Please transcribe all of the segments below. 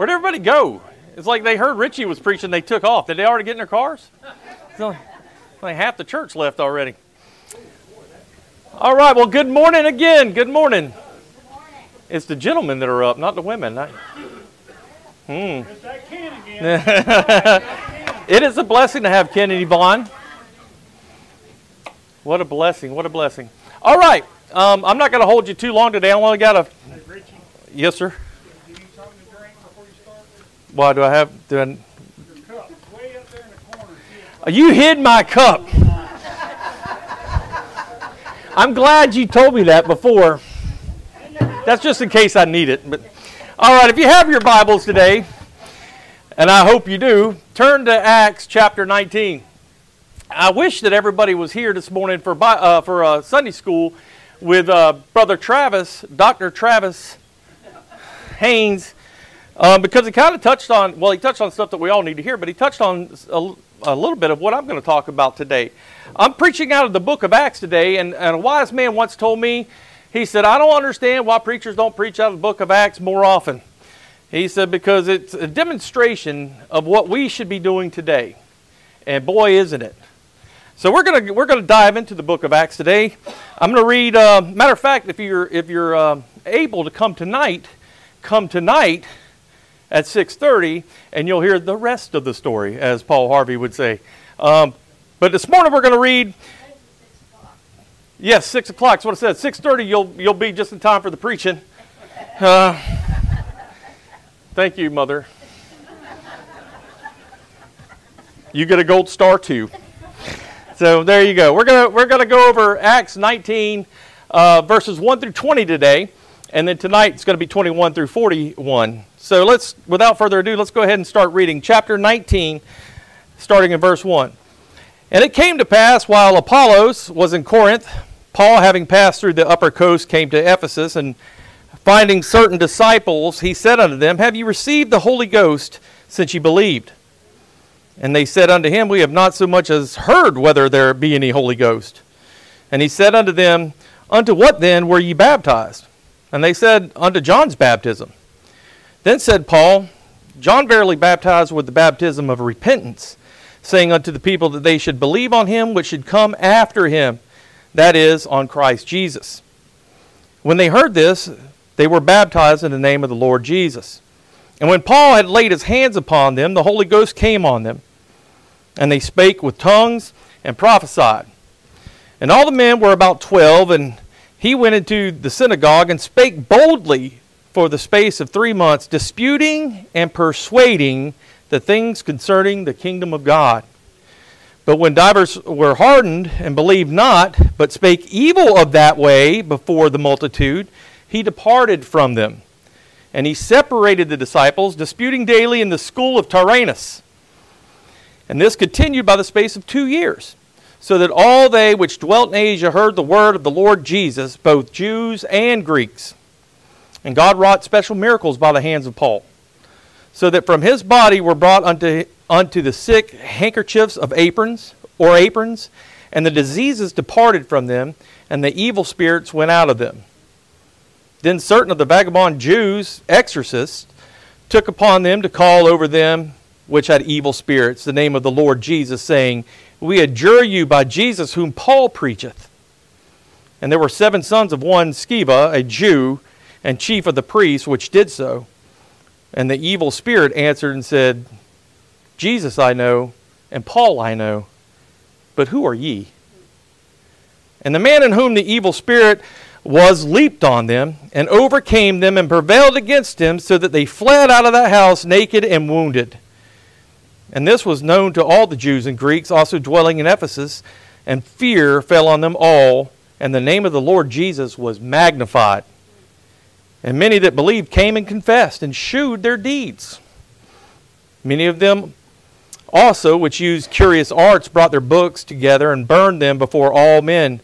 Where'd everybody go? It's like they heard Richie was preaching, they took off. Did they already get in their cars? It's only like half the church left already. All right, well, good morning again. Good morning. It's the gentlemen that are up, not the women. It is a blessing to have Kennedy Bond. What a blessing, what a blessing. All right, I'm not going to hold you too long today. I only got a... Hey, Richie. Yes, sir. Do you need something to drink before you start? Why do I have... Do I... Your cup, way up there in the corner. You hid my cup. I'm glad you told me that before. That's just in case I need it. But all right, if you have your Bibles today, and I hope you do, turn to Acts chapter 19. I wish that everybody was here this morning for Sunday school with Brother Travis, Dr. Travis Haynes, because he kind of touched on, well, he touched on stuff that we all need to hear, but he touched on a little bit of what I'm going to talk about today. I'm preaching out of the book of Acts today, and a wise man once told me, he said, I don't understand why preachers don't preach out of the book of Acts more often. He said, because it's a demonstration of what we should be doing today. And boy, isn't it. So we're gonna dive into the book of Acts today. I'm going to read, matter of fact, if you're able to come tonight at 6:30, and you'll hear the rest of the story, as Paul Harvey would say. But this morning we're going to read... Yes, 6 o'clock is what it says. 6:30, you'll be just in time for the preaching. Thank you, Mother. You get a gold star, too. So there you go. We're gonna go over Acts 19, verses 1 through 20 today. And then tonight it's going to be 21 through 41. So let's, without further ado, let's go ahead and start reading. Chapter 19, starting in verse 1. And it came to pass, while Apollos was in Corinth, Paul, having passed through the upper coast, came to Ephesus, and finding certain disciples, he said unto them, Have you received the Holy Ghost since ye believed? And they said unto him, We have not so much as heard whether there be any Holy Ghost. And he said unto them, Unto what then were ye baptized? And they said, Unto John's baptism. Then said Paul, John verily baptized with the baptism of repentance, saying unto the people that they should believe on him which should come after him, that is, on Christ Jesus. When they heard this, they were baptized in the name of the Lord Jesus. And when Paul had laid his hands upon them, the Holy Ghost came on them, and they spake with tongues and prophesied. And all the men were about 12, and he went into the synagogue and spake boldly for the space of 3 months, disputing and persuading the things concerning the kingdom of God. But when divers were hardened and believed not, but spake evil of that way before the multitude, he departed from them. And he separated the disciples, disputing daily in the school of Tyrannus. And this continued by the space of 2 years, so that all they which dwelt in Asia heard the word of the Lord Jesus, both Jews and Greeks. And God wrought special miracles by the hands of Paul, so that from his body were brought unto the sick handkerchiefs of aprons, and the diseases departed from them, and the evil spirits went out of them. Then certain of the vagabond Jews, exorcists, took upon them to call over them which had evil spirits, the name of the Lord Jesus, saying, We adjure you by Jesus whom Paul preacheth. And there were 7 sons of one Sceva, a Jew, and chief of the priests, which did so. And the evil spirit answered and said, Jesus I know, and Paul I know, but who are ye? And the man in whom the evil spirit was leaped on them, and overcame them, and prevailed against them, so that they fled out of that house naked and wounded. And this was known to all the Jews and Greeks, also dwelling in Ephesus, and fear fell on them all, and the name of the Lord Jesus was magnified. And many that believed came and confessed, and shewed their deeds. Many of them also, which used curious arts, brought their books together, and burned them before all men.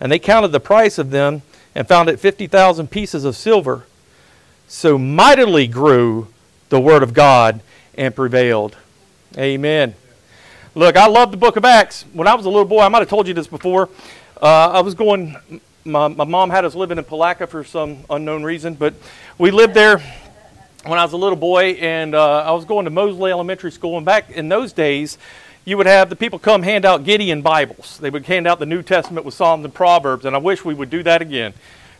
And they counted the price of them, and found it 50,000 pieces of silver. So mightily grew the word of God and prevailed. Amen. Look, I love the book of Acts. When I was a little boy, I might have told you this before. I was going, my mom had us living in Palaka for some unknown reason, but we lived there. when I was a little boy, and I was going to Moseley Elementary School, and back in those days, you would have the people come hand out Gideon Bibles. They would hand out the New Testament with Psalms and Proverbs, and I wish we would do that again.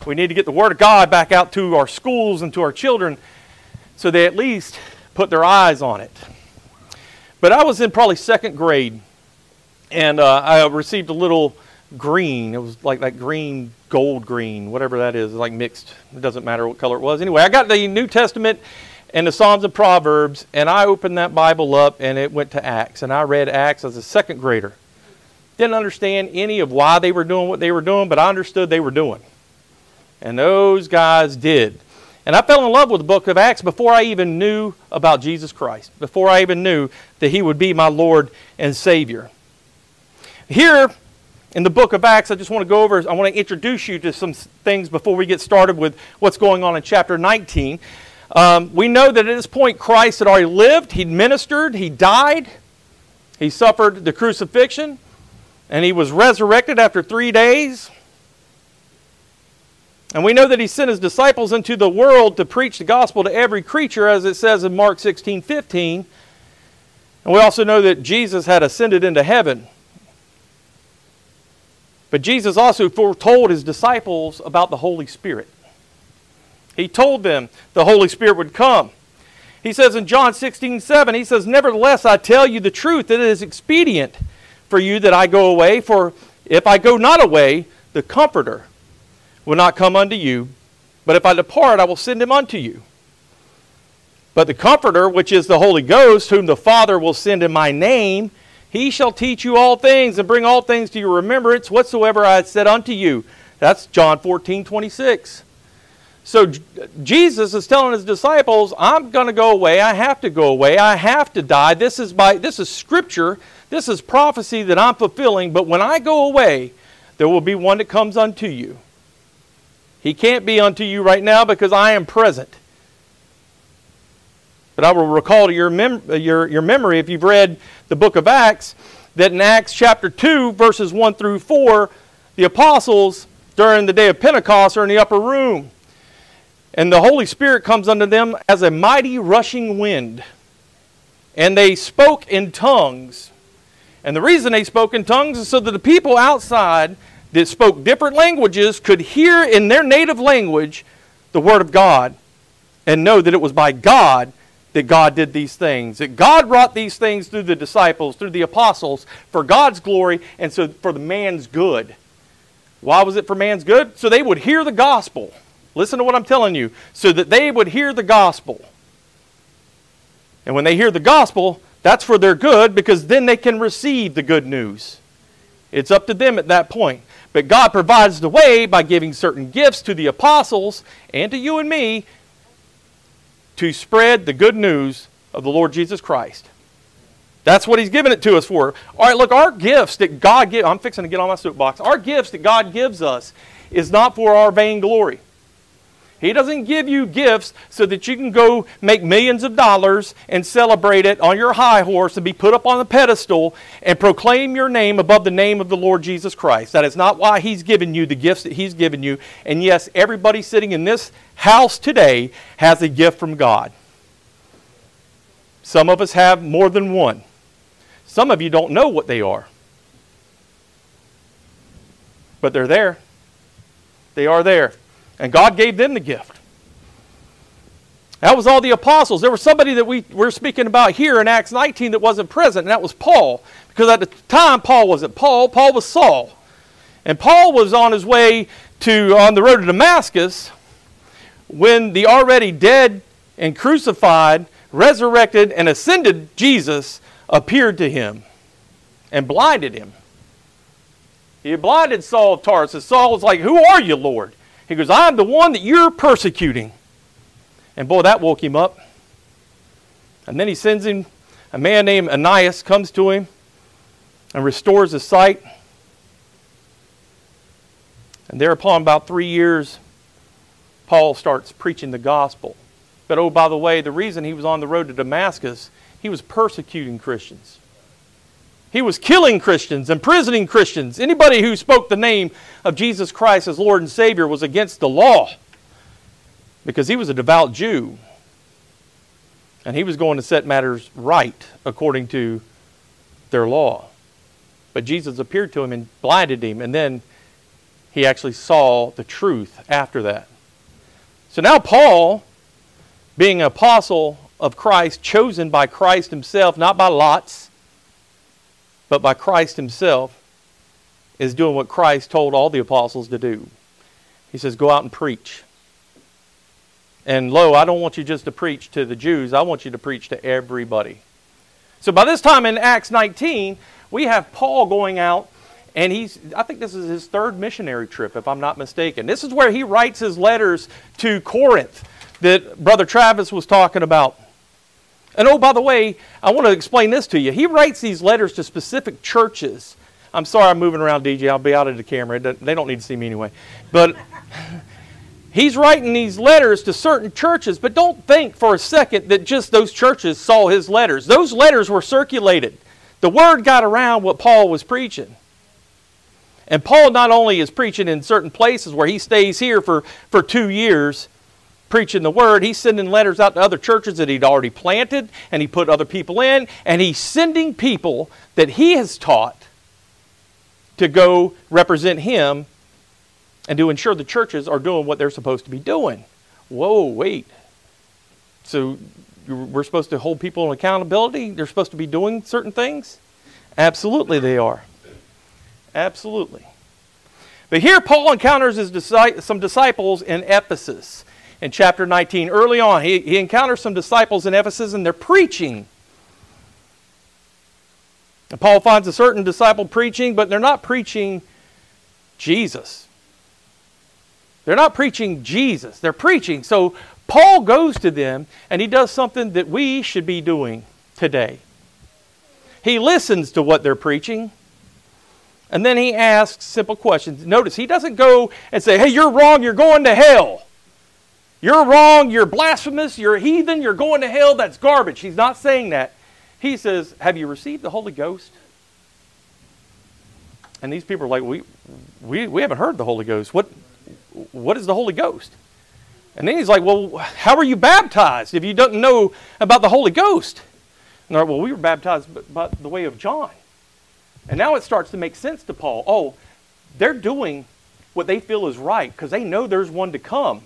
We need to get the Word of God back out to our schools and to our children so they at least put their eyes on it. But I was in probably second grade, and I received a little green. It was like that green, gold green, whatever that is, like mixed. It doesn't matter what color it was. Anyway, I got the New Testament and the Psalms and Proverbs, and I opened that Bible up, and it went to Acts. And I read Acts as a second grader. Didn't understand any of why they were doing what they were doing, but I understood they were doing. And those guys did. And I fell in love with the book of Acts before I even knew about Jesus Christ, before I even knew that He would be my Lord and Savior. Here in the book of Acts, I just want to go over, I want to introduce you to some things before we get started with what's going on in chapter 19. We know that at this point Christ had already lived, He ministered, He died, He suffered the crucifixion, and He was resurrected after 3 days. And we know that He sent His disciples into the world to preach the gospel to every creature, as it says in Mark 16:15. And we also know that Jesus had ascended into heaven. But Jesus also foretold His disciples about the Holy Spirit. He told them the Holy Spirit would come. He says in John 16:7, He says, "Nevertheless, I tell you the truth, that it is expedient for you that I go away, for if I go not away, the Comforter will not come unto you, but if I depart, I will send Him unto you. But the Comforter, which is the Holy Ghost, whom the Father will send in my name, He shall teach you all things and bring all things to your remembrance whatsoever I had said unto you." That's John 14:26. So Jesus is telling His disciples, I'm going to go away. I have to go away. I have to die. This is Scripture. This is prophecy that I'm fulfilling. But when I go away, there will be one that comes unto you. He can't be unto you right now because I am present. But I will recall to your memory, if you've read the book of Acts, that in Acts chapter 2, verses 1 through 4, the apostles during the day of Pentecost are in the upper room. And the Holy Spirit comes unto them as a mighty rushing wind. And they spoke in tongues. And the reason they spoke in tongues is so that the people outside that spoke different languages could hear in their native language the Word of God and know that it was by God that God did these things, that God wrought these things through the disciples, through the apostles, for God's glory and so for the man's good. Why was it for man's good? So they would hear the gospel. Listen to what I'm telling you. So that they would hear the gospel. And when they hear the gospel, that's for their good, because then they can receive the good news. It's up to them at that point. But God provides the way by giving certain gifts to the apostles and to you and me to spread the good news of the Lord Jesus Christ. That's what He's given it to us for. All right, look, our gifts that God gives, I'm fixing to get on my soapbox. Our gifts that God gives us is not for our vainglory. He doesn't give you gifts so that you can go make millions of dollars and celebrate it on your high horse and be put up on the pedestal and proclaim your name above the name of the Lord Jesus Christ. That is not why He's given you the gifts that He's given you. And yes, everybody sitting in this house today has a gift from God. Some of us have more than one. Some of you don't know what they are. But they're there. They are there. And God gave them the gift. That was all the apostles. There was somebody that we're speaking about here in Acts 19 that wasn't present, and that was Paul. Because at the time, Paul wasn't Paul. Paul was Saul. And Paul was on his way on the road to Damascus when the already dead and crucified, resurrected, and ascended Jesus appeared to him and blinded him. He blinded Saul of Tarsus. Saul was like, "Who are you, Lord?" He goes, "I'm the one that you're persecuting." And boy, that woke him up. And then he sends him, a man named Ananias comes to him and restores his sight. And thereupon, about 3 years, Paul starts preaching the gospel. But oh, by the way, the reason he was on the road to Damascus, he was persecuting Christians. He was killing Christians, imprisoning Christians. Anybody who spoke the name of Jesus Christ as Lord and Savior was against the law because he was a devout Jew. And he was going to set matters right according to their law. But Jesus appeared to him and blinded him. And then he actually saw the truth after that. So now Paul, being an apostle of Christ, chosen by Christ himself, not by lots, but by Christ himself, is doing what Christ told all the apostles to do. He says, go out and preach. And lo, I don't want you just to preach to the Jews. I want you to preach to everybody. So by this time in Acts 19, we have Paul going out, and I think this is his third missionary trip, if I'm not mistaken. This is where he writes his letters to Corinth that Brother Travis was talking about. And oh, by the way, I want to explain this to you. He writes these letters to specific churches. I'm sorry I'm moving around, DJ. I'll be out of the camera. They don't need to see me anyway. But he's writing these letters to certain churches. But don't think for a second that just those churches saw his letters. Those letters were circulated. The word got around what Paul was preaching. And Paul not only is preaching in certain places where he stays here for 2 years preaching the word, he's sending letters out to other churches that he'd already planted, and he put other people in, and he's sending people that he has taught to go represent him and to ensure the churches are doing what they're supposed to be doing. Whoa, wait. So we're supposed to hold people in accountability? They're supposed to be doing certain things? Absolutely they are. Absolutely. But here Paul encounters some disciples in Ephesus in chapter 19. Early on, he encounters some disciples in Ephesus, and they're preaching. And Paul finds a certain disciple preaching, but they're not preaching Jesus. They're not preaching Jesus. They're preaching. So Paul goes to them, and he does something that we should be doing today. He listens to what they're preaching. And then he asks simple questions. Notice, he doesn't go and say, hey, you're wrong, you're going to hell. You're wrong, you're blasphemous, you're a heathen, you're going to hell, that's garbage. He's not saying that. He says, have you received the Holy Ghost? And these people are like, we haven't heard the Holy Ghost. What is the Holy Ghost? And then he's like, well, how are you baptized if you don't know about the Holy Ghost? And they're like, well, we were baptized by the way of John. And now it starts to make sense to Paul. Oh, they're doing what they feel is right because they know there's one to come.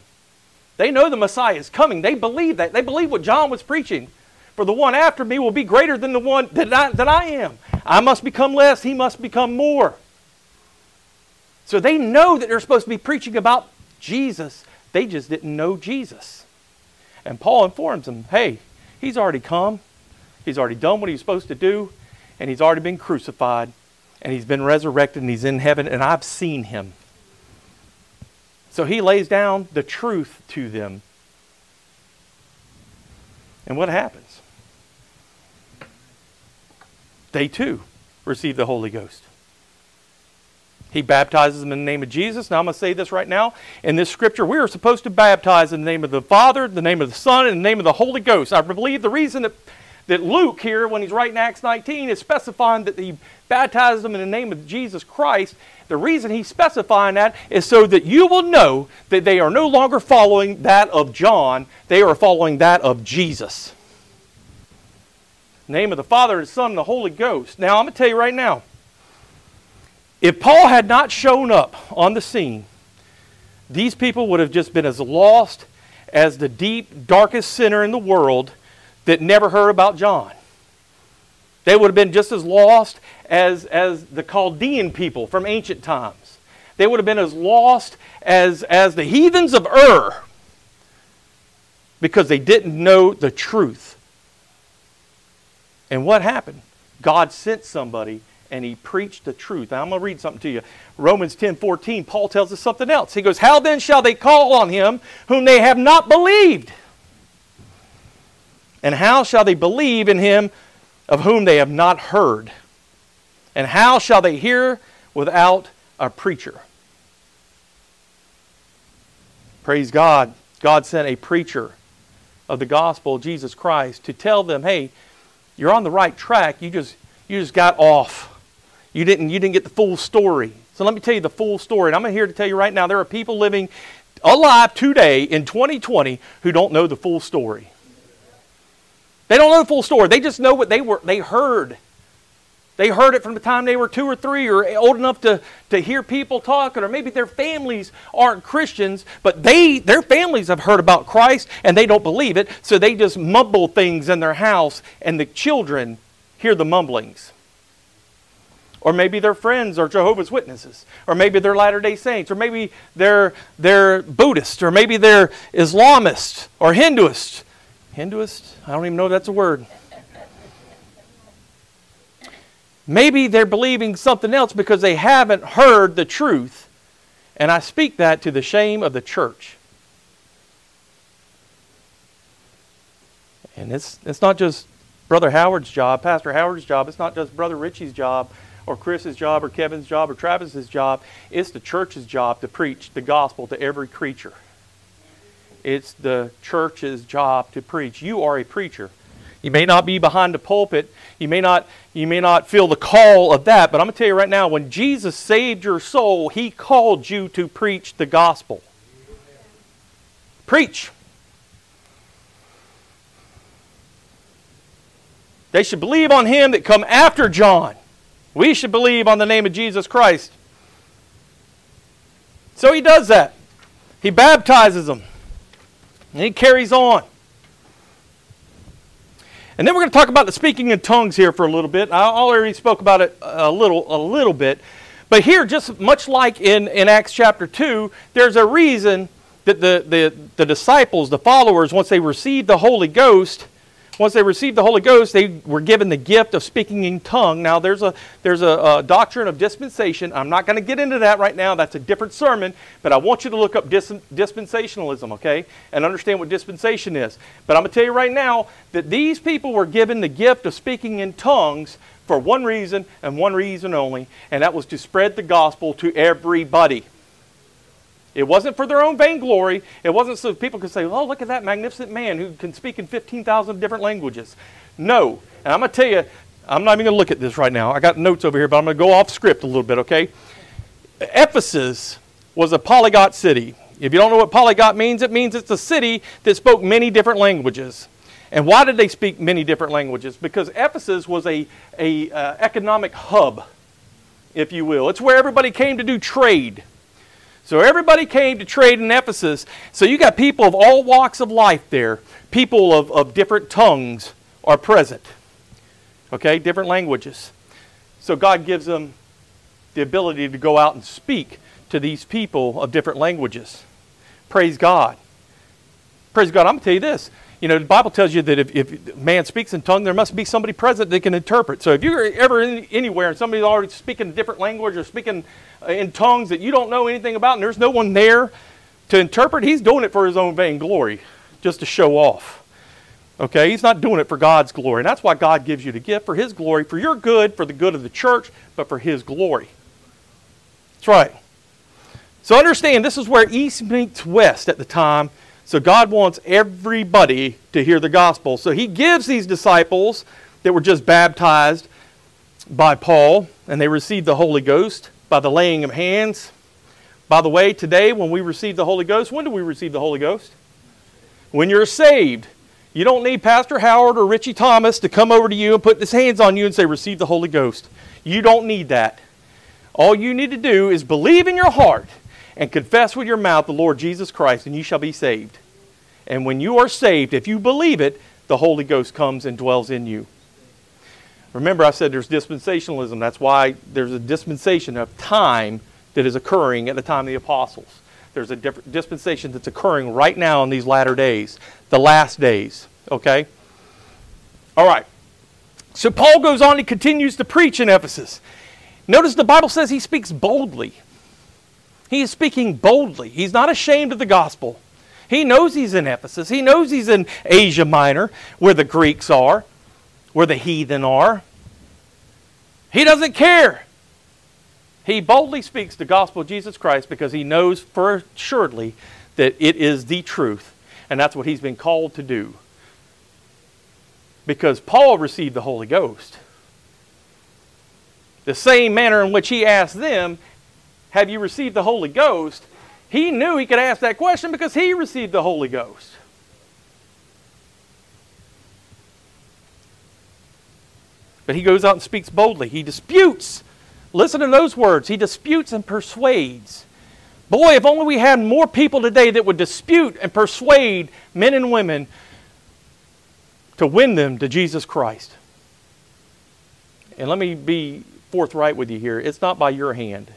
They know the Messiah is coming. They believe that. They believe what John was preaching. For the one after me will be greater than the one that I am. I must become less. He must become more. So they know that they're supposed to be preaching about Jesus. They just didn't know Jesus. And Paul informs them, hey, he's already come. He's already done what he's supposed to do. And he's already been crucified, and he's been resurrected, and he's in heaven, and I've seen him. So he lays down the truth to them. And what happens? They too receive the Holy Ghost. He baptizes them in the name of Jesus. Now I'm going to say this right now. In this scripture, we are supposed to baptize in the name of the Father, the name of the Son, and the name of the Holy Ghost. I believe the reason that Luke here, when he's writing Acts 19, is specifying that he baptized them in the name of Jesus Christ. The reason he's specifying that is so that you will know that they are no longer following that of John. They are following that of Jesus. Name of the Father, the Son, and the Holy Ghost. Now, I'm going to tell you right now, if Paul had not shown up on the scene, these people would have just been as lost as the deep, darkest sinner in the world that never heard about John. They would have been just as lost as the Chaldean people from ancient times. They would have been as lost as the heathens of Ur, because they didn't know the truth. And what happened? God sent somebody, and he preached the truth. Now, I'm going to read something to you. Romans 10:14, Paul tells us something else. He goes, how then shall they call on him whom they have not believed? And how shall they believe in him of whom they have not heard? And how shall they hear without a preacher? Praise God. God sent a preacher of the gospel of Jesus Christ to tell them, hey, you're on the right track. You just got off. You didn't get the full story. So let me tell you the full story. And I'm here to tell you right now, there are people living alive today in 2020 who don't know the full story. They don't know the full story. They just know what they heard. They heard it from the time they were 2 or 3 or old enough to hear people talking, or maybe their families aren't Christians, but their families have heard about Christ and they don't believe it, so they just mumble things in their house and the children hear the mumblings. Or maybe their friends are Jehovah's Witnesses, or maybe they're Latter-day Saints, or maybe they're Buddhist, or maybe they're Islamist or Hinduist. Hinduist? I don't even know if that's a word. Maybe they're believing something else because they haven't heard the truth. And I speak that to the shame of the church. And it's not just Brother Howard's job, Pastor Howard's job. It's not just Brother Richie's job or Chris's job or Kevin's job or Travis's job. It's the church's job to preach the gospel to every creature. It's the church's job to preach. You are a preacher. You may not be behind the pulpit. You may not feel the call of that. But I'm going to tell you right now, when Jesus saved your soul, He called you to preach the gospel. Preach. They should believe on Him that come after John. We should believe on the name of Jesus Christ. So He does that. He baptizes them. And He carries on. And then we're going to talk about the speaking in tongues here for a little bit. I already spoke about it a little bit. But here, just much like in Acts chapter 2, there's a reason that the disciples, the followers, once they received the Holy Ghost, they were given the gift of speaking in tongues. Now, there's a doctrine of dispensation. I'm not going to get into that right now. That's a different sermon. But I want you to look up dispensationalism, okay? And understand what dispensation is. But I'm going to tell you right now that these people were given the gift of speaking in tongues for one reason and one reason only. And that was to spread the gospel to everybody. It wasn't for their own vainglory. It wasn't so people could say, oh, look at that magnificent man who can speak in 15,000 different languages. No. And I'm going to tell you, I'm not even going to look at this right now. I got notes over here, but I'm going to go off script a little bit, okay? Ephesus was a polyglot city. If you don't know what polyglot means it's a city that spoke many different languages. And why did they speak many different languages? Because Ephesus was an economic hub, if you will. It's where everybody came to do trade. So everybody came to trade in Ephesus. So you got people of all walks of life there. People of different tongues are present. Okay, different languages. So God gives them the ability to go out and speak to these people of different languages. Praise God. Praise God. I'm going to tell you this. You know, the Bible tells you that if man speaks in tongue, there must be somebody present that can interpret. So if you're ever anywhere and somebody's already speaking a different language or speaking in tongues that you don't know anything about and there's no one there to interpret, he's doing it for his own vainglory, just to show off. Okay, he's not doing it for God's glory. And that's why God gives you the gift, for His glory, for your good, for the good of the church, but for His glory. That's right. So understand, this is where East meets West at the time. So God wants everybody to hear the gospel. So He gives these disciples that were just baptized by Paul, and they received the Holy Ghost by the laying of hands. By the way, today when we receive the Holy Ghost, when do we receive the Holy Ghost? When you're saved. You don't need Pastor Howard or Richie Thomas to come over to you and put his hands on you and say, receive the Holy Ghost. You don't need that. All you need to do is believe in your heart and confess with your mouth the Lord Jesus Christ, and you shall be saved. And when you are saved, if you believe it, the Holy Ghost comes and dwells in you. Remember, I said there's dispensationalism. That's why there's a dispensation of time that is occurring at the time of the apostles. There's a different dispensation that's occurring right now in these latter days, the last days. Okay? All right. So Paul goes on, he continues to preach in Ephesus. Notice the Bible says he speaks boldly. He is speaking boldly. He's not ashamed of the gospel. He knows he's in Ephesus. He knows he's in Asia Minor, where the Greeks are, where the heathen are. He doesn't care. He boldly speaks the gospel of Jesus Christ because he knows for assuredly that it is the truth. And that's what he's been called to do. Because Paul received the Holy Ghost. The same manner in which he asked them, have you received the Holy Ghost? He knew he could ask that question because he received the Holy Ghost. But he goes out and speaks boldly. He disputes. Listen to those words. He disputes and persuades. Boy, if only we had more people today that would dispute and persuade men and women to win them to Jesus Christ. And let me be forthright with you here. It's not by your hand.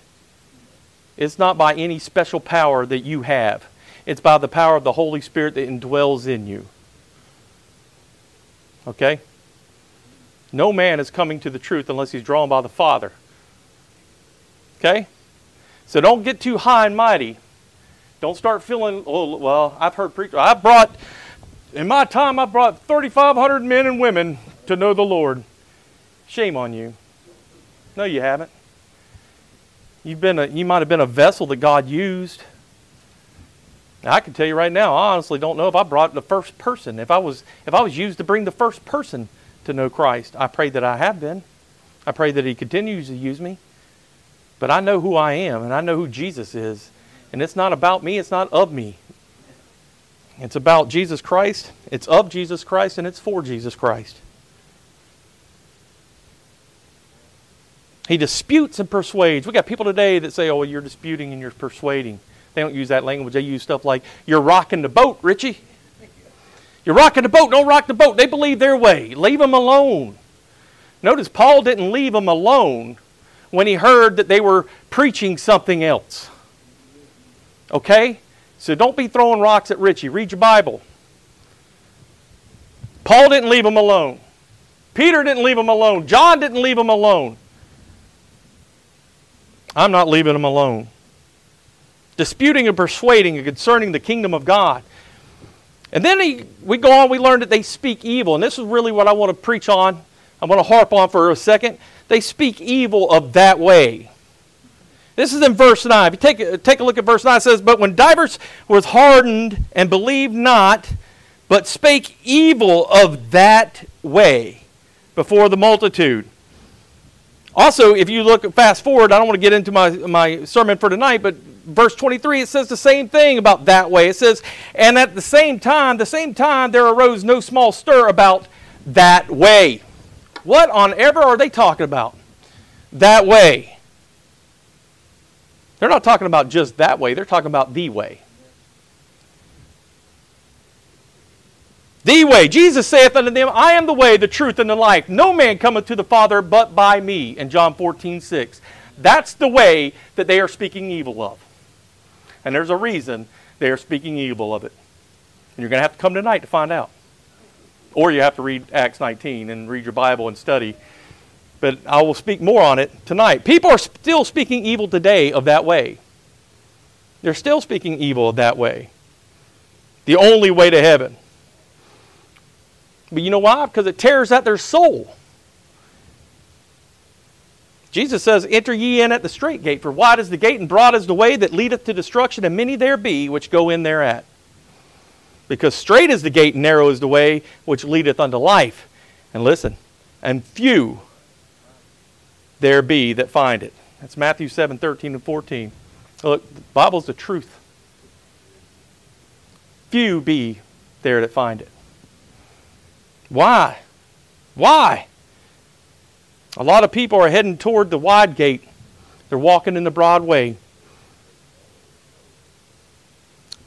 It's not by any special power that you have. It's by the power of the Holy Spirit that indwells in you. Okay? No man is coming to the truth unless he's drawn by the Father. Okay? So don't get too high and mighty. Don't start feeling, oh, well, I've heard preachers. In my time, I brought 3,500 men and women to know the Lord. Shame on you. No, you haven't. You might have been a vessel that God used. Now, I can tell you right now, I honestly don't know if I brought the first person. If I was used to bring the first person to know Christ, I pray that I have been. I pray that He continues to use me. But I know who I am, and I know who Jesus is. And it's not about me, it's not of me. It's about Jesus Christ, it's of Jesus Christ, and it's for Jesus Christ. He disputes and persuades. We got people today that say, oh, well, you're disputing and you're persuading. They don't use that language. They use stuff like, you're rocking the boat, Richie. You're rocking the boat. Don't rock the boat. They believe their way. Leave them alone. Notice Paul didn't leave them alone when he heard that they were preaching something else. Okay? So don't be throwing rocks at Richie. Read your Bible. Paul didn't leave them alone. Peter didn't leave them alone. John didn't leave them alone. I'm not leaving them alone. Disputing and persuading concerning the kingdom of God. And then we go on, we learn that they speak evil. And this is really what I want to preach on. I want to harp on for a second. They speak evil of that way. This is in verse 9. If you take a look at verse 9, it says, but when divers was hardened and believed not, but spake evil of that way before the multitude. Also, if you look, fast forward, I don't want to get into my sermon for tonight, but verse 23, it says the same thing about that way. It says, and at the same time, there arose no small stir about that way. What on ever are they talking about? That way. They're not talking about just that way. They're talking about the way. The way. Jesus saith unto them, I am the way, the truth, and the life. No man cometh to the Father but by me. In John 14:6. That's the way that they are speaking evil of. And there's a reason they are speaking evil of it. And you're going to have to come tonight to find out. Or you have to read Acts 19 and read your Bible and study. But I will speak more on it tonight. People are still speaking evil today of that way. They're still speaking evil of that way. The only way to heaven. But you know why? Because it tears at their soul. Jesus says, enter ye in at the strait gate, for wide is the gate and broad is the way that leadeth to destruction, and many there be which go in thereat. Because strait is the gate and narrow is the way which leadeth unto life. And listen, and few there be that find it. That's Matthew 7:13 and 14. Look, the Bible's the truth. Few be there that find it. Why? Why? A lot of people are heading toward the wide gate. They're walking in the broad way.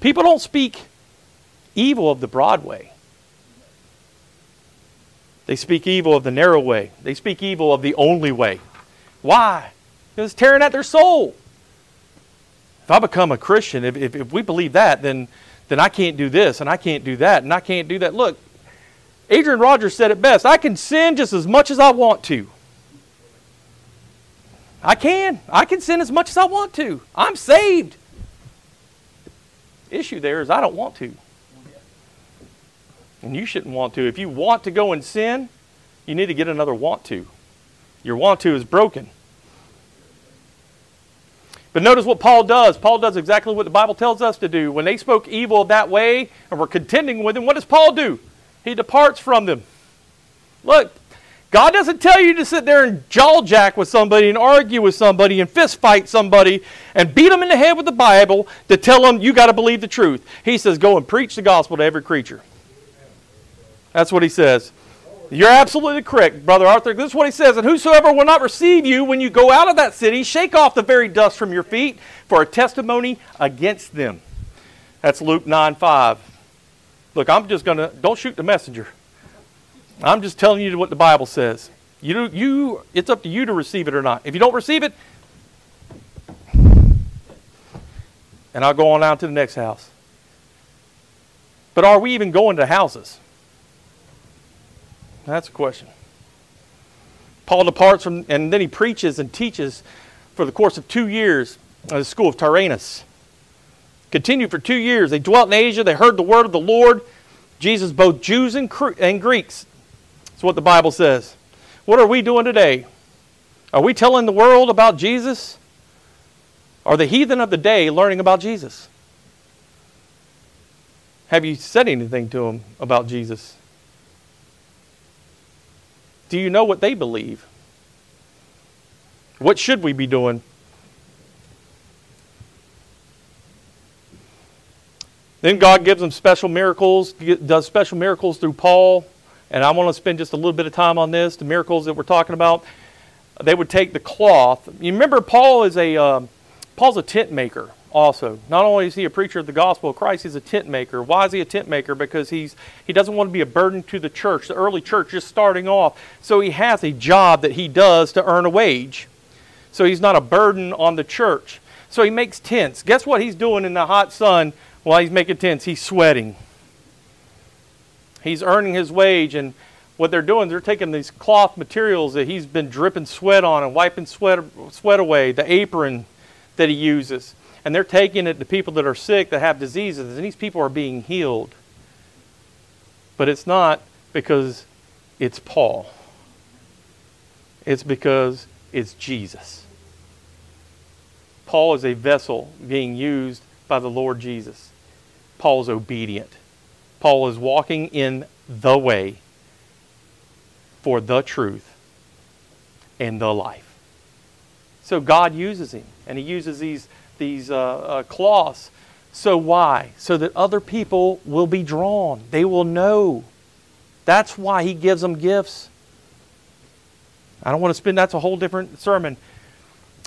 People don't speak evil of the broad way. They speak evil of the narrow way. They speak evil of the only way. Why? Because it's tearing at their soul. If I become a Christian, if we believe that, then I can't do this, and I can't do that, and I can't do that. Look, Adrian Rogers said it best. I can sin just as much as I want to. I can sin as much as I want to. I'm saved. The issue there is I don't want to. And you shouldn't want to. If you want to go and sin, you need to get another want to. Your want to is broken. But notice what Paul does. Paul does exactly what the Bible tells us to do. When they spoke evil that way and were contending with him, what does Paul do? He departs from them. Look, God doesn't tell you to sit there and jawjack with somebody and argue with somebody and fist fight somebody and beat them in the head with the Bible to tell them you got to believe the truth. He says, go and preach the gospel to every creature. That's what he says. You're absolutely correct, Brother Arthur. This is what he says. And whosoever will not receive you when you go out of that city, shake off the very dust from your feet for a testimony against them. That's Luke 9:5. Look, I'm just going to, don't shoot the messenger. I'm just telling you what the Bible says. It's up to you to receive it or not. If you don't receive it, and I'll go on out to the next house. But are we even going to houses? That's a question. Paul departs from, and then he preaches and teaches for the course of 2 years at the school of Tyrannus. Continued for 2 years. They dwelt in Asia. They heard the word of the Lord. Jesus, both Jews and Greeks. That's what the Bible says. What are we doing today? Are we telling the world about Jesus? Are the heathen of the day learning about Jesus? Have you said anything to them about Jesus? Do you know what they believe? What should we be doing? Then God gives them special miracles, does special miracles through Paul. And I want to spend just a little bit of time on this, the miracles that we're talking about. They would take the cloth. You remember Paul is Paul's a tent maker also. Not only is he a preacher of the gospel of Christ, he's a tent maker. Why is he a tent maker? Because he doesn't want to be a burden to the church, the early church just starting off. So he has a job that he does to earn a wage. So he's not a burden on the church. So he makes tents. Guess what he's doing in the hot sun while he's making tents? He's sweating. He's earning his wage, and what they're doing, they're taking these cloth materials that he's been dripping sweat on and wiping sweat away, the apron that he uses. And they're taking it to people that are sick, that have diseases, and these people are being healed. But it's not because it's Paul. It's because it's Jesus. Paul is a vessel being used by the Lord Jesus. Paul is obedient. Paul is walking in the way for the truth and the life. So God uses him, and he uses these cloths. So why? So that other people will be drawn. They will know. That's why he gives them gifts. I don't want to spend, that's a whole different sermon.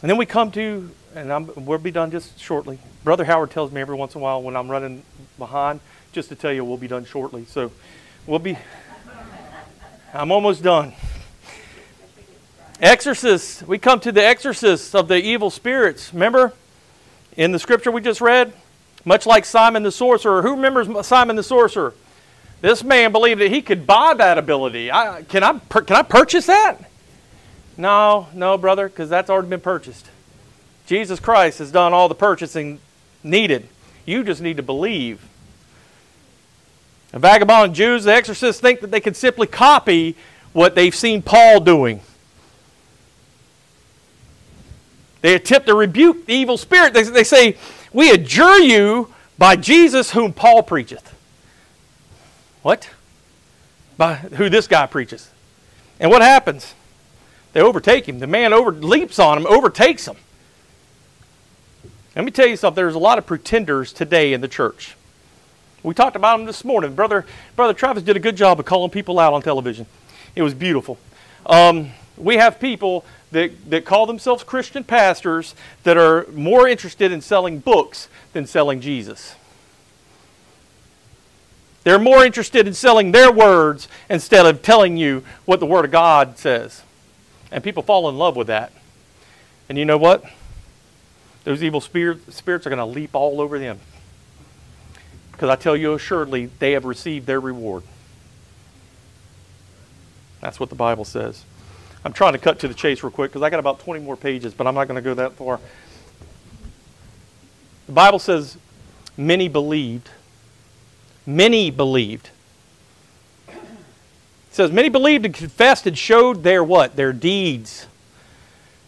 And then we come to, and we'll be done just shortly. Brother Howard tells me every once in a while when I'm running behind, just to tell you we'll be done shortly. So I'm almost done. Exorcists. We come to the exorcists of the evil spirits. Remember? In the scripture we just read, much like Simon the sorcerer. Who remembers Simon the sorcerer? This man believed that he could buy that ability. Can I purchase that? No, brother, because that's already been purchased. Jesus Christ has done all the purchasing needed. You just need to believe. The vagabond Jews, the exorcists, think that they can simply copy what they've seen Paul doing. They attempt to rebuke the evil spirit. They say, we adjure you by Jesus whom Paul preacheth. What? By who this guy preaches. And what happens? They overtake him. The man leaps on him, overtakes him. Let me tell you something. There's a lot of pretenders today in the church. We talked about them this morning. Brother Travis did a good job of calling people out on television. It was beautiful. We have people that call themselves Christian pastors that are more interested in selling books than selling Jesus. They're more interested in selling their words instead of telling you what the Word of God says. And people fall in love with that. And you know what? Those evil spirits are going to leap all over them. Because I tell you assuredly, they have received their reward. That's what the Bible says. I'm trying to cut to the chase real quick because I got about 20 more pages, but I'm not going to go that far. The Bible says, many believed. Many believed. It says, many believed and confessed and showed their what? Their deeds.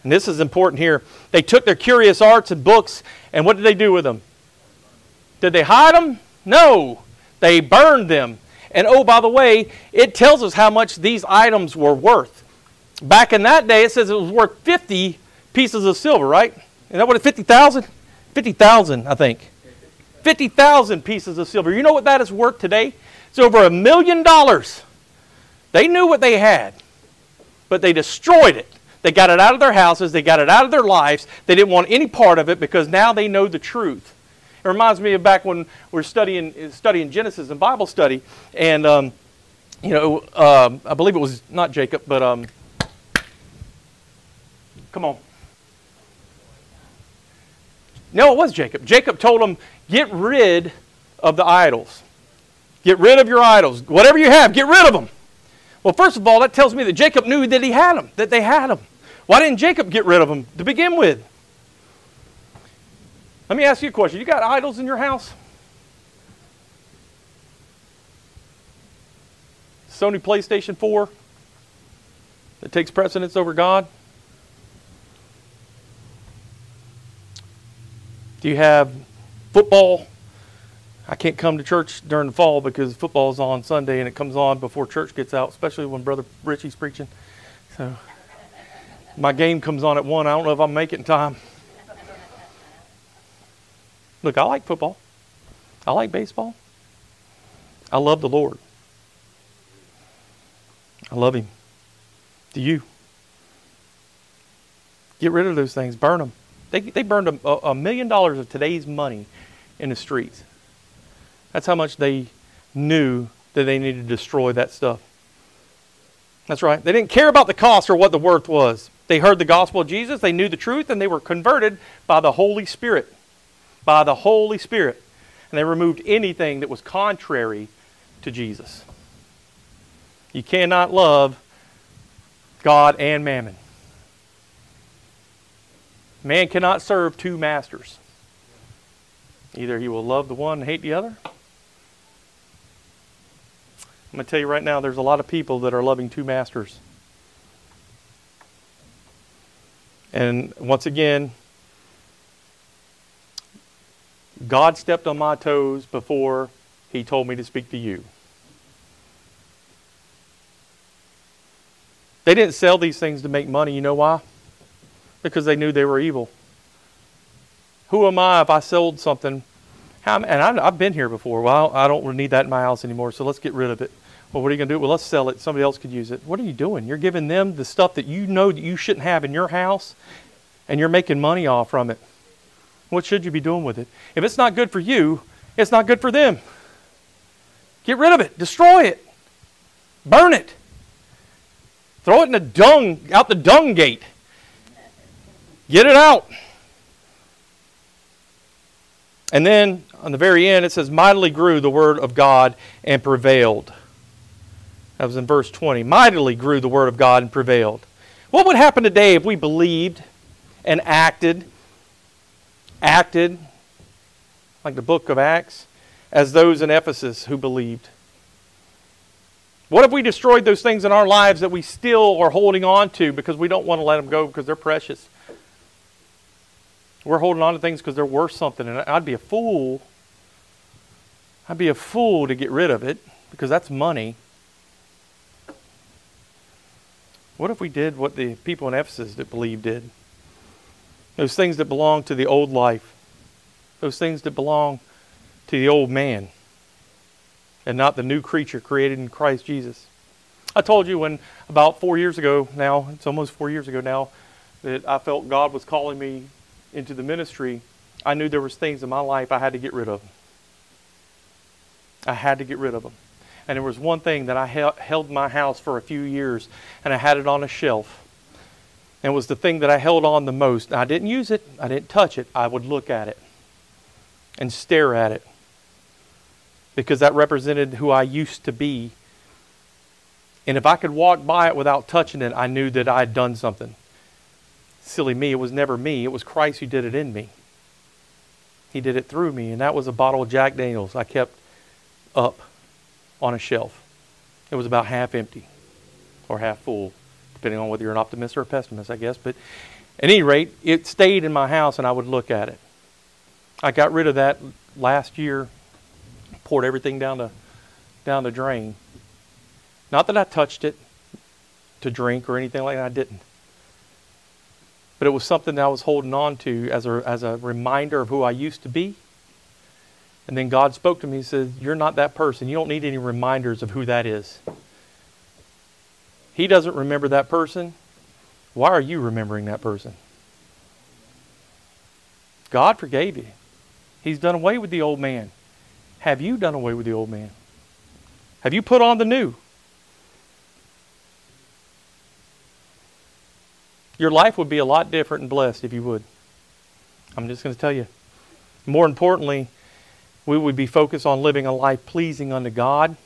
And this is important here. They took their curious arts and books, and what did they do with them? Did they hide them? No. They burned them. And oh, by the way, it tells us how much these items were worth. Back in that day, it says it was worth 50 pieces of silver, right? Isn't that what it is? 50,000? 50,000, I think. 50,000 pieces of silver. You know what that is worth today? It's over $1 million. They knew what they had, but they destroyed it. They got it out of their houses. They got it out of their lives. They didn't want any part of it because now they know the truth. It reminds me of back when we were studying Genesis in Bible study, and I believe it was not Jacob, but come on. No, it was Jacob. Jacob told him, get rid of the idols. Get rid of your idols. Whatever you have, get rid of them. Well, first of all, that tells me that Jacob knew that he had them, that they had them. Why didn't Jacob get rid of them to begin with? Let me ask you a question. You got idols in your house? Sony PlayStation 4 that takes precedence over God? Do you have football? I can't come to church during the fall because football is on Sunday and it comes on before church gets out, especially when Brother Richie's preaching. So my game comes on at 1. I don't know if I'll make it in time. Look, I like football. I like baseball. I love the Lord. I love Him. Do you? Get rid of those things. Burn them. They burned $1 million of today's money in the streets. That's how much they knew that they needed to destroy that stuff. That's right. They didn't care about the cost or what the worth was. They heard the gospel of Jesus. They knew the truth, and they were converted by the Holy Spirit. By the Holy Spirit. And they removed anything that was contrary to Jesus. You cannot love God and mammon. Man cannot serve two masters. Either he will love the one and hate the other. I'm going to tell you right now, there's a lot of people that are loving two masters. And once again, God stepped on my toes before He told me to speak to you. They didn't sell these things to make money. You know why? Because they knew they were evil. Who am I if I sold something? I've been here before. Well, I don't need that in my house anymore, so let's get rid of it. Well, what are you going to do? Well, let's sell it. Somebody else could use it. What are you doing? You're giving them the stuff that you know that you shouldn't have in your house, and you're making money off from it. What should you be doing with it? If it's not good for you, it's not good for them. Get rid of it. Destroy it. Burn it. Throw it in the dung, out the dung gate. Get it out. And then, on the very end, it says, mightily grew the word of God and prevailed. That was in verse 20. Mightily grew the word of God and prevailed. What would happen today if we believed and acted like the book of Acts, as those in Ephesus who believed? What if we destroyed those things in our lives that we still are holding on to because we don't want to let them go because they're precious? We're holding on to things because they're worth something, and I'd be a fool. I'd be a fool to get rid of it because that's money. What if we did what the people in Ephesus that believed did? Those things that belong to the old life. Those things that belong to the old man and not the new creature created in Christ Jesus. I told you when about 4 years ago now, it's almost 4 years ago now, that I felt God was calling me into the ministry. I knew there was things in my life I had to get rid of. I had to get rid of them. And there was one thing that I held in my house for a few years, and I had it on a shelf. And it was the thing that I held on the most. I didn't use it. I didn't touch it. I would look at it and stare at it because that represented who I used to be. And if I could walk by it without touching it, I knew that I had done something. Silly me. It was never me. It was Christ who did it in me. He did it through me. And that was a bottle of Jack Daniels I kept up on a shelf. It was about half empty or half full, depending on whether you're an optimist or a pessimist, I guess. But at any rate, it stayed in my house and I would look at it. I got rid of that last year, poured everything down the drain. Not that I touched it to drink or anything like that, I didn't. But it was something that I was holding on to as a reminder of who I used to be. And then God spoke to me and said, you're not that person. You don't need any reminders of who that is. he doesn't remember that person, why are you remembering that person? God forgave you. He's done away with the old man. Have you done away with the old man? Have you put on the new? Your life would be a lot different and blessed if you would. I'm just going to tell you. More importantly, we would be focused on living a life pleasing unto God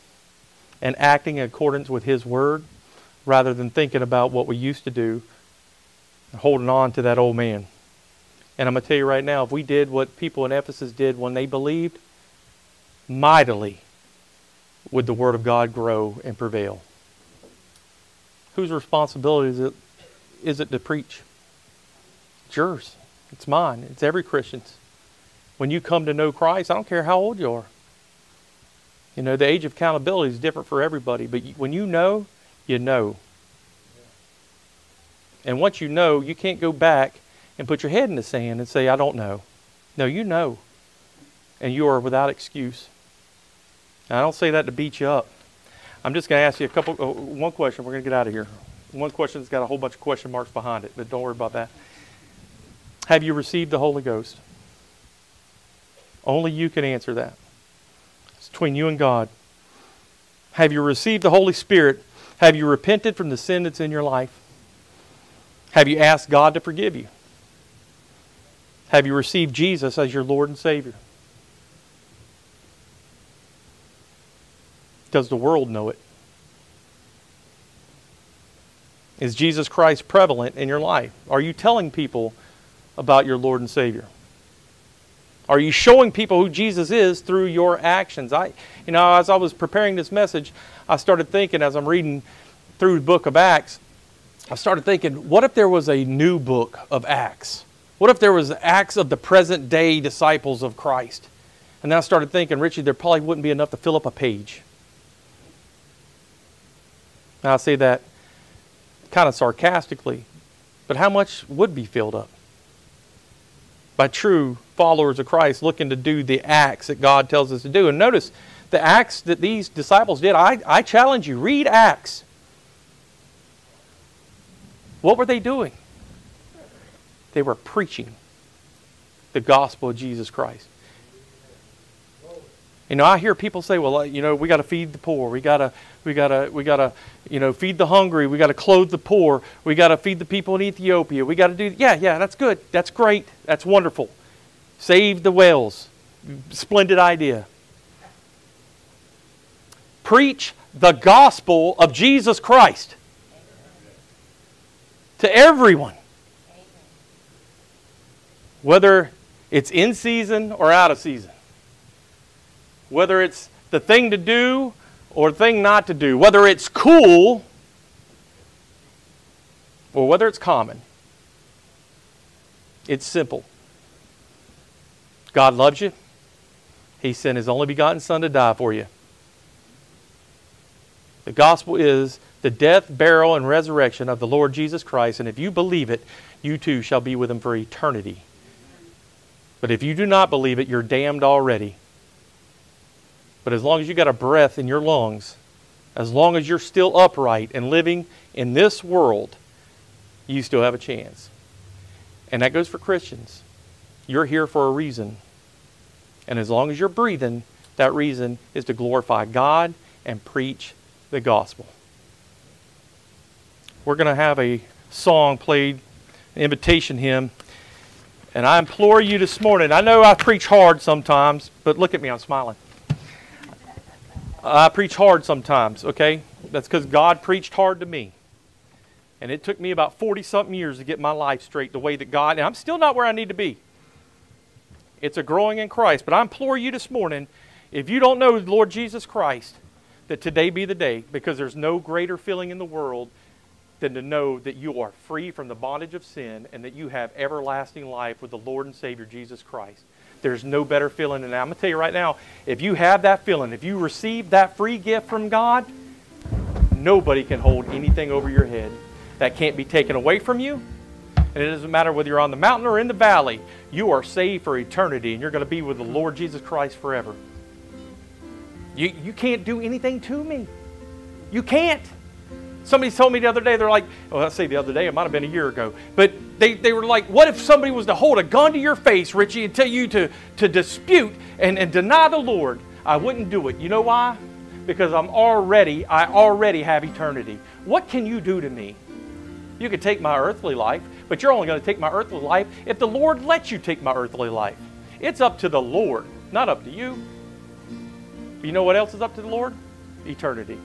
and acting in accordance with His Word rather than thinking about what we used to do and holding on to that old man. And I'm going to tell you right now, if we did what people in Ephesus did when they believed, mightily would the Word of God grow and prevail. Whose responsibility is it to preach? It's yours. It's mine. It's every Christian's. When you come to know Christ, I don't care how old you are. You know, the age of accountability is different for everybody. But when you know, you know. And once you know, you can't go back and put your head in the sand and say, I don't know. No, you know. And you are without excuse. Now, I don't say that to beat you up. I'm just going to ask you one question. We're going to get out of here. One question that's got a whole bunch of question marks behind it, but don't worry about that. Have you received the Holy Ghost? Only you can answer that. It's between you and God. Have you received the Holy Spirit? Have you repented from the sin that's in your life? Have you asked God to forgive you? Have you received Jesus as your Lord and Savior? Does the world know it? Is Jesus Christ prevalent in your life? Are you telling people about your Lord and Savior? Are you showing people who Jesus is through your actions? As I was preparing this message, I started thinking, as I'm reading through the book of Acts, I started thinking, what if there was a new book of Acts? What if there was Acts of the present day disciples of Christ? And then I started thinking, Richie, there probably wouldn't be enough to fill up a page. Now I say that kind of sarcastically, but how much would be filled up by true followers of Christ looking to do the acts that God tells us to do? And notice the acts that these disciples did. I challenge you, read Acts. What were they doing? They were preaching the gospel of Jesus Christ. You know, I hear people say, well, you know, we got to feed the poor. We got to, you know, feed the hungry. We got to clothe the poor. We got to feed the people in Ethiopia. We got to do, yeah, that's good. That's great. That's wonderful. Save the whales. Splendid idea. Preach the gospel of Jesus Christ to everyone. Whether it's in season or out of season. Whether it's the thing to do or the thing not to do. Whether it's cool or whether it's common. It's simple. God loves you. He sent His only begotten Son to die for you. The gospel is the death, burial, and resurrection of the Lord Jesus Christ. And if you believe it, you too shall be with Him for eternity. But if you do not believe it, you're damned already. But as long as you got a breath in your lungs, as long as you're still upright and living in this world, you still have a chance. And that goes for Christians. You're here for a reason. And as long as you're breathing, that reason is to glorify God and preach the gospel. We're going to have a song played, an invitation hymn. And I implore you this morning, I know I preach hard sometimes, but look at me, I'm smiling. I preach hard sometimes, okay? That's because God preached hard to me. And it took me about 40-something years to get my life straight the way that God... And I'm still not where I need to be. It's a growing in Christ. But I implore you this morning, if you don't know the Lord Jesus Christ, that today be the day, because there's no greater feeling in the world than to know that you are free from the bondage of sin and that you have everlasting life with the Lord and Savior Jesus Christ. There's no better feeling than that. I'm going to tell you right now, if you have that feeling, if you receive that free gift from God, nobody can hold anything over your head. That can't be taken away from you. And it doesn't matter whether you're on the mountain or in the valley. You are saved for eternity, and you're going to be with the Lord Jesus Christ forever. You can't do anything to me. You can't. Somebody told me the other day, they're like, well, I say the other day, it might have been a year ago, but they were like, what if somebody was to hold a gun to your face, Richie, and tell you to dispute and deny the Lord? I wouldn't do it. You know why? Because I already have eternity. What can you do to me? You could take my earthly life, but you're only going to take my earthly life if the Lord lets you take my earthly life. It's up to the Lord, not up to you. You know what else is up to the Lord? Eternity.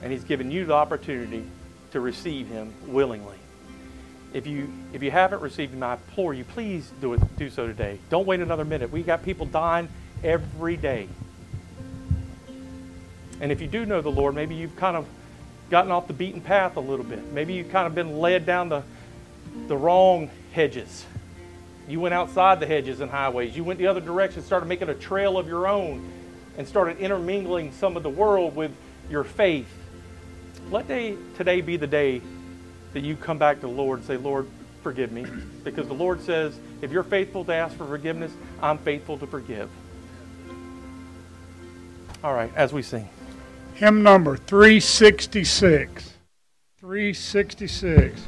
And He's given you the opportunity to receive Him willingly. If you haven't received Him, I implore you, please do so today. Don't wait another minute. We got people dying every day. And if you do know the Lord, maybe you've kind of gotten off the beaten path a little bit. Maybe you've kind of been led down the wrong hedges. You went outside the hedges and highways. You went the other direction, started making a trail of your own, and started intermingling some of the world with your faith. Let today be the day that you come back to the Lord and say, Lord, forgive me. Because the Lord says, if you're faithful to ask for forgiveness, I'm faithful to forgive. All right, as we sing. Hymn number 366. 366.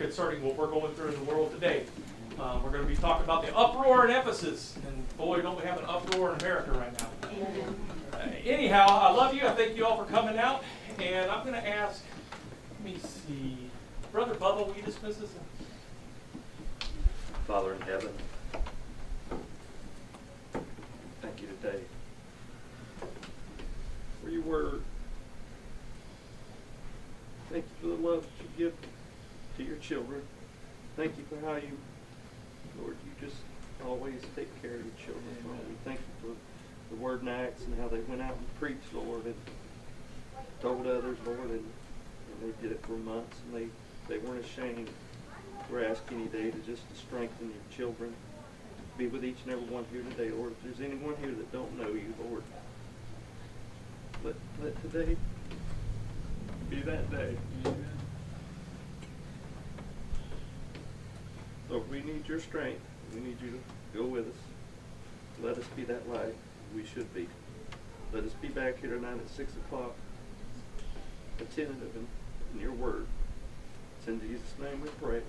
Concerning what we're going through in the world today. We're going to be talking about the uproar in Ephesus. And boy, don't we have an uproar in America right now. Anyhow, I love you. I thank you all for coming out. And I'm going to ask, let me see. Brother Bubba, will you dismiss us? Father in heaven, thank you today. For your word. Thank you for the love that you give to your children. Thank you for how you, Lord, you just always take care of your children, Lord. We thank you for the word and Acts and how they went out and preached, Lord, and told others, Lord, and they did it for months, and they weren't ashamed. We're asking you today to strengthen your children. Be with each and every one here today, Lord. If there's anyone here that don't know you, Lord, let today be that day. Amen. Lord, we need your strength. We need you to go with us. Let us be that light we should be. Let us be back here tonight at 6 o'clock, attentive in your word. It's in Jesus' name we pray.